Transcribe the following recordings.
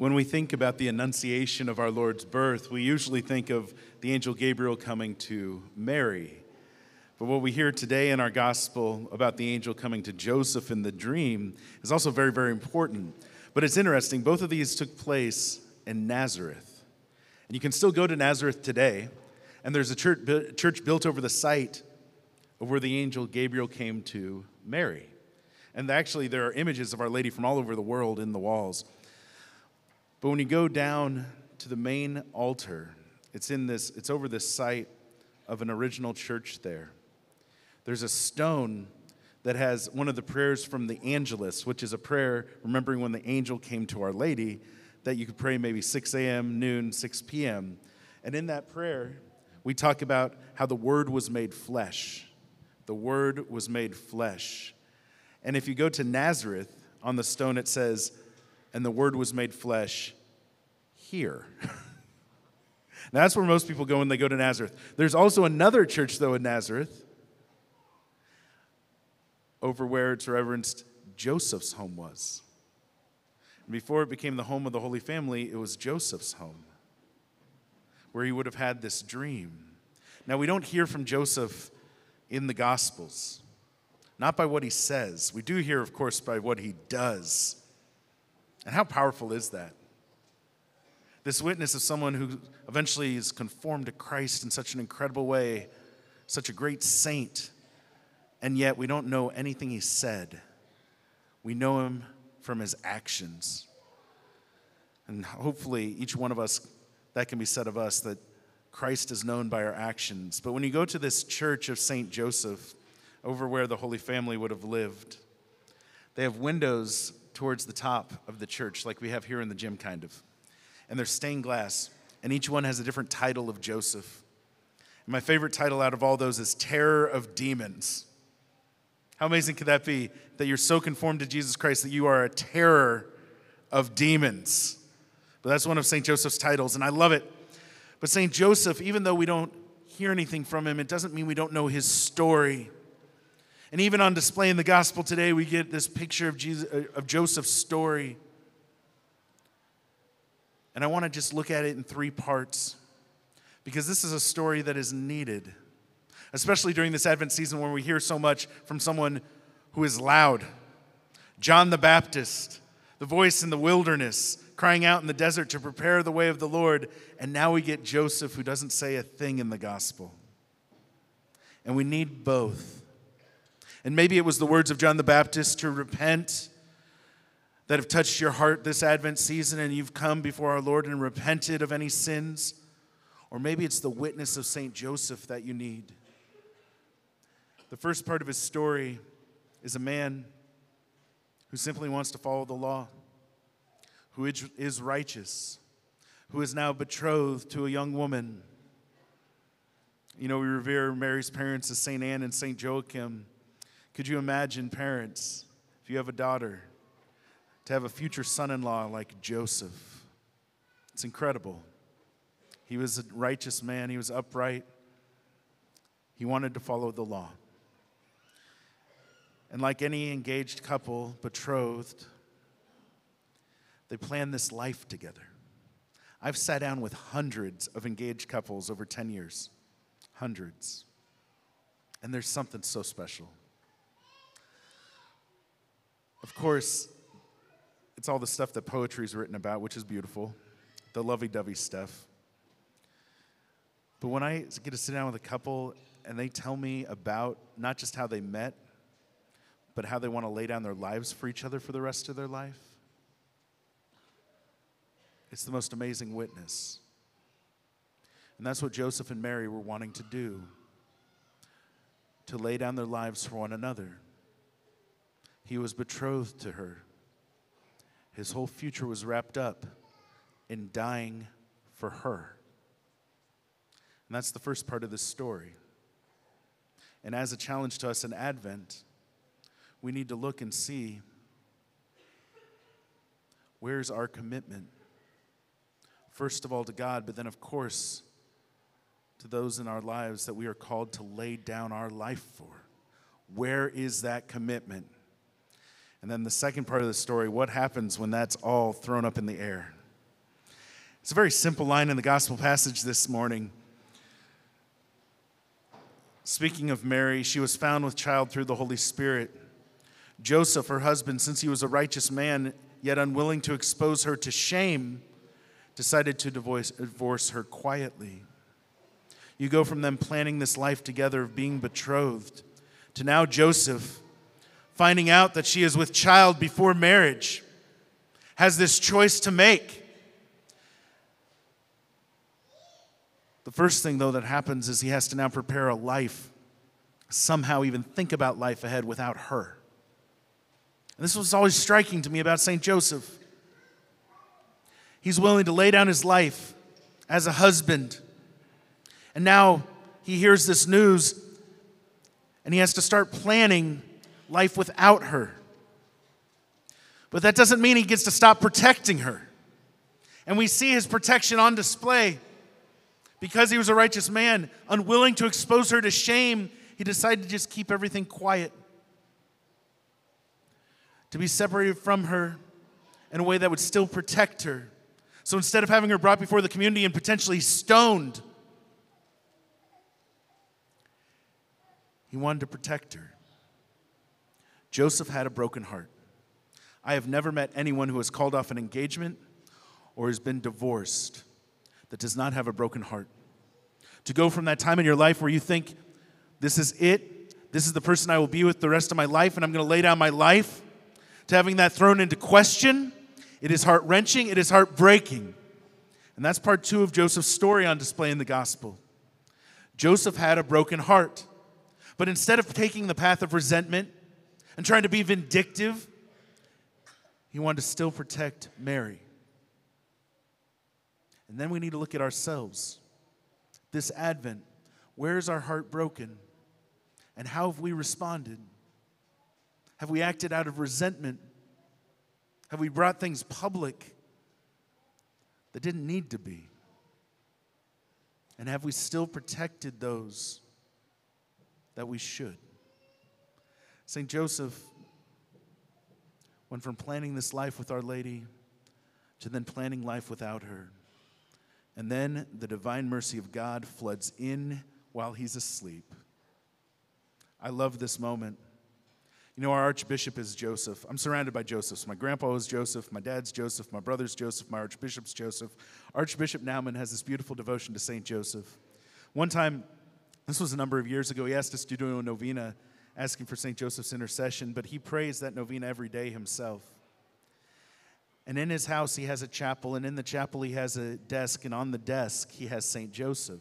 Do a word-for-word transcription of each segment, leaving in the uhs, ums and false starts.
When we think about the annunciation of our Lord's birth, we usually think of the angel Gabriel coming to Mary. But what we hear today in our gospel about the angel coming to Joseph in the dream is also very, very important. But it's interesting, both of these took place in Nazareth. And you can still go to Nazareth today, and there's a church, church built over the site of where the angel Gabriel came to Mary. And actually, there are images of Our Lady from all over the world in the walls. But when you go down to the main altar, it's in this, it's over this site of an original church there. There's a stone that has one of the prayers from the Angelus, which is a prayer remembering when the angel came to Our Lady, that you could pray maybe six a.m., noon, six p.m. And in that prayer, we talk about how the Word was made flesh. The Word was made flesh. And if you go to Nazareth, on the stone it says, and the Word was made flesh here. Now, that's where most people go when they go to Nazareth. There's also another church, though, in Nazareth, over where it's reverenced Joseph's home was. And before it became the home of the Holy Family, it was Joseph's home, where he would have had this dream. Now, we don't hear from Joseph in the Gospels, not by what he says. We do hear, of course, by what he does. And how powerful is that? This witness of someone who eventually is conformed to Christ in such an incredible way, such a great saint, and yet we don't know anything he said. We know him from his actions. And hopefully each one of us, that can be said of us, that Christ is known by our actions. But when you go to this church of Saint Joseph, over where the Holy Family would have lived, they have windows towards the top of the church, like we have here in the gym, kind of. And they're stained glass, and each one has a different title of Joseph. And my favorite title out of all those is Terror of Demons. How amazing could that be, that you're so conformed to Jesus Christ that you are a terror of demons? But that's one of Saint Joseph's titles, and I love it. But Saint Joseph, even though we don't hear anything from him, it doesn't mean we don't know his story. And even on display in the gospel today, we get this picture of Jesus, of Joseph's story. And I want to just look at it in three parts, because this is a story that is needed, especially during this Advent season when we hear so much from someone who is loud. John the Baptist, the voice in the wilderness, crying out in the desert to prepare the way of the Lord. And now we get Joseph, who doesn't say a thing in the gospel. And we need both. And maybe it was the words of John the Baptist to repent that have touched your heart this Advent season, and you've come before our Lord and repented of any sins. Or maybe it's the witness of Saint Joseph that you need. The first part of his story is a man who simply wants to follow the law, who is righteous, who is now betrothed to a young woman. You know, we revere Mary's parents as Saint Anne and Saint Joachim. Could you imagine, parents, if you have a daughter, to have a future son-in-law like Joseph? It's incredible. He was a righteous man. He was upright. He wanted to follow the law. And like any engaged couple, betrothed, they plan this life together. I've sat down with hundreds of engaged couples over ten years. Hundreds. And there's something so special. Of course, it's all the stuff that poetry's written about, which is beautiful, the lovey-dovey stuff. But when I get to sit down with a couple and they tell me about not just how they met, but how they want to lay down their lives for each other for the rest of their life, it's the most amazing witness. And that's what Joseph and Mary were wanting to do, to lay down their lives for one another. He was betrothed to her. His whole future was wrapped up in dying for her. And that's the first part of this story. And as a challenge to us in Advent, we need to look and see, where's our commitment? First of all to God, but then of course to those in our lives that we are called to lay down our life for. Where is that commitment? And then the second part of the story, what happens when that's all thrown up in the air? It's a very simple line in the gospel passage this morning. Speaking of Mary, she was found with child through the Holy Spirit. Joseph, her husband, since he was a righteous man, yet unwilling to expose her to shame, decided to divorce, divorce her quietly. You go from them planning this life together of being betrothed to now Joseph finding out that she is with child before marriage, has this choice to make. The first thing, though, that happens is he has to now prepare a life, somehow even think about life ahead without her. And this was always striking to me about Saint Joseph. He's willing to lay down his life as a husband. And now he hears this news, and he has to start planning life without her. But that doesn't mean he gets to stop protecting her. And we see his protection on display. Because he was a righteous man, unwilling to expose her to shame, he decided to just keep everything quiet. To be separated from her in a way that would still protect her. So instead of having her brought before the community and potentially stoned, he wanted to protect her. Joseph had a broken heart. I have never met anyone who has called off an engagement or has been divorced that does not have a broken heart. To go from that time in your life where you think, this is it, this is the person I will be with the rest of my life, and I'm going to lay down my life, to having that thrown into question, it is heart-wrenching, it is heartbreaking. And that's part two of Joseph's story on display in the gospel. Joseph had a broken heart. But instead of taking the path of resentment and trying to be vindictive, he wanted to still protect Mary. And then we need to look at ourselves. This Advent, where is our heart broken? And how have we responded? Have we acted out of resentment? Have we brought things public that didn't need to be? And have we still protected those that we should? Saint Joseph went from planning this life with Our Lady to then planning life without her. And then the divine mercy of God floods in while he's asleep. I love this moment. You know, our Archbishop is Joseph. I'm surrounded by Josephs. My grandpa is Joseph. My dad's Joseph. My brother's Joseph. My Archbishop's Joseph. Archbishop Nauman has this beautiful devotion to Saint Joseph. One time, this was a number of years ago, he asked us to do a novena asking for Saint Joseph's intercession, but he prays that novena every day himself. And in his house, he has a chapel, and in the chapel, he has a desk, and on the desk, he has Saint Joseph.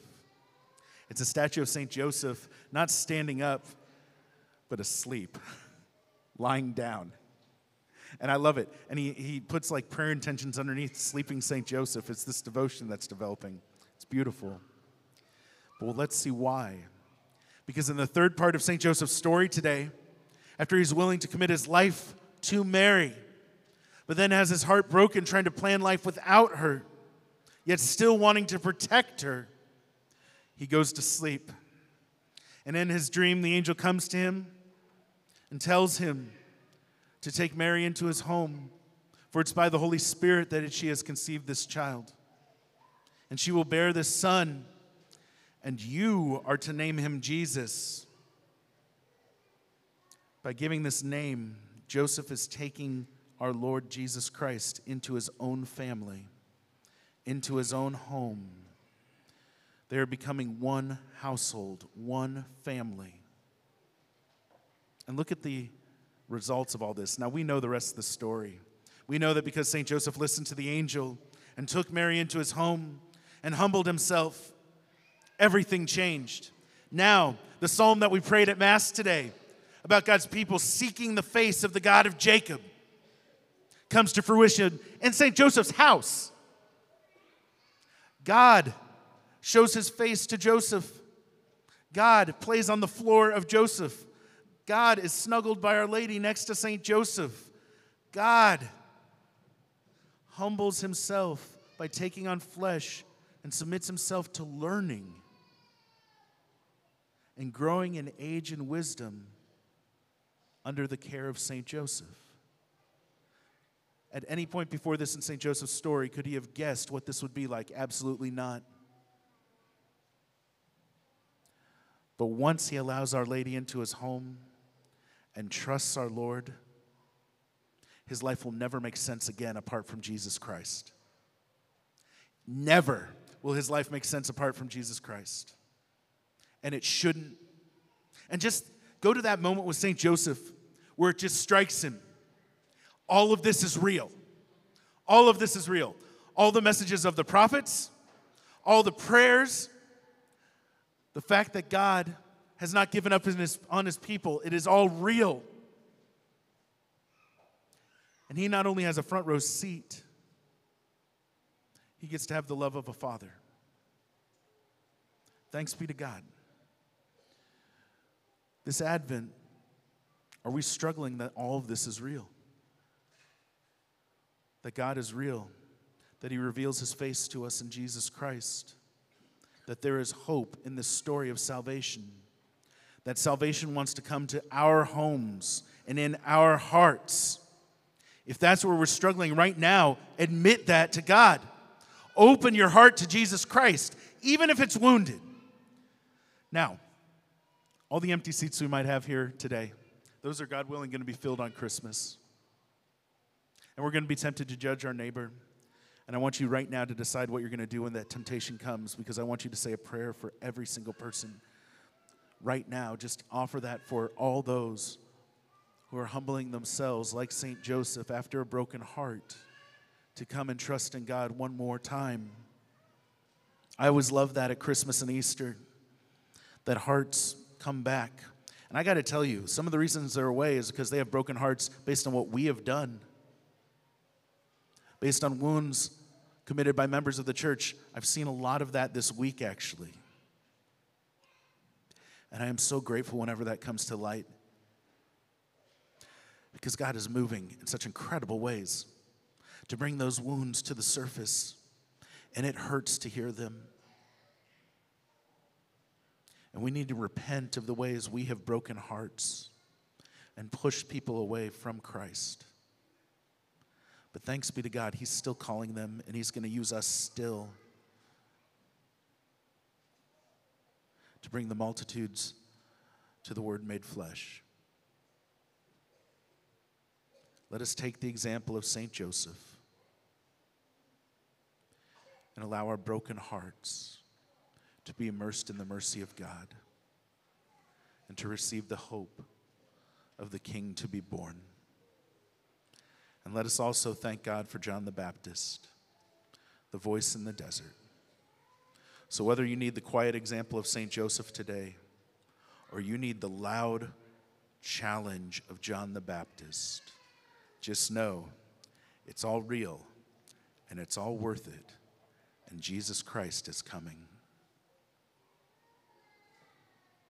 It's a statue of Saint Joseph, not standing up, but asleep, lying down. And I love it. And he, he puts like prayer intentions underneath sleeping Saint Joseph. It's this devotion that's developing. It's beautiful. Well, let's see why. Because in the third part of Saint Joseph's story today, after he's willing to commit his life to Mary, but then has his heart broken trying to plan life without her, yet still wanting to protect her, he goes to sleep. And in his dream, the angel comes to him and tells him to take Mary into his home, for it's by the Holy Spirit that she has conceived this child. And she will bear this son, and you are to name him Jesus. By giving this name, Joseph is taking our Lord Jesus Christ into his own family, into his own home. They are becoming one household, one family. And look at the results of all this. Now, we know the rest of the story. We know that because Saint Joseph listened to the angel and took Mary into his home and humbled himself, everything changed. Now, the psalm that we prayed at Mass today about God's people seeking the face of the God of Jacob comes to fruition in Saint Joseph's house. God shows his face to Joseph. God plays on the floor of Joseph. God is snuggled by Our Lady next to Saint Joseph. God humbles himself by taking on flesh and submits himself to learning and growing in age and wisdom under the care of Saint Joseph. At any point before this in Saint Joseph's story, could he have guessed what this would be like? Absolutely not. But once he allows Our Lady into his home and trusts our Lord, his life will never make sense again apart from Jesus Christ. Never will his life make sense apart from Jesus Christ. And it shouldn't. And just go to that moment with Saint Joseph where it just strikes him. All of this is real. All of this is real. All the messages of the prophets, all the prayers, the fact that God has not given up his, on his people, it is all real. And he not only has a front row seat, he gets to have the love of a father. Thanks be to God. This Advent, are we struggling that all of this is real? That God is real, that he reveals his face to us in Jesus Christ, that there is hope in this story of salvation, that salvation wants to come to our homes and in our hearts. If that's where we're struggling right now, admit that to God. Open your heart to Jesus Christ, even if it's wounded. Now, all the empty seats we might have here today, those are, God willing, going to be filled on Christmas. And we're going to be tempted to judge our neighbor. And I want you right now to decide what you're going to do when that temptation comes, because I want you to say a prayer for every single person right now. Just offer that for all those who are humbling themselves, like Saint Joseph, after a broken heart, to come and trust in God one more time. I always love that at Christmas and Easter, that hearts come back. And I got to tell you, some of the reasons they're away is because they have broken hearts based on what we have done. Based on wounds committed by members of the church. I've seen a lot of that this week, actually. And I am so grateful whenever that comes to light, because God is moving in such incredible ways to bring those wounds to the surface, and it hurts to hear them. And we need to repent of the ways we have broken hearts and pushed people away from Christ. But thanks be to God, he's still calling them, and he's going to use us still to bring the multitudes to the Word made flesh. Let us take the example of Saint Joseph and allow our broken hearts to be immersed in the mercy of God and to receive the hope of the King to be born. And let us also thank God for John the Baptist, the voice in the desert. So whether you need the quiet example of Saint Joseph today, or you need the loud challenge of John the Baptist, just know it's all real and it's all worth it, and Jesus Christ is coming.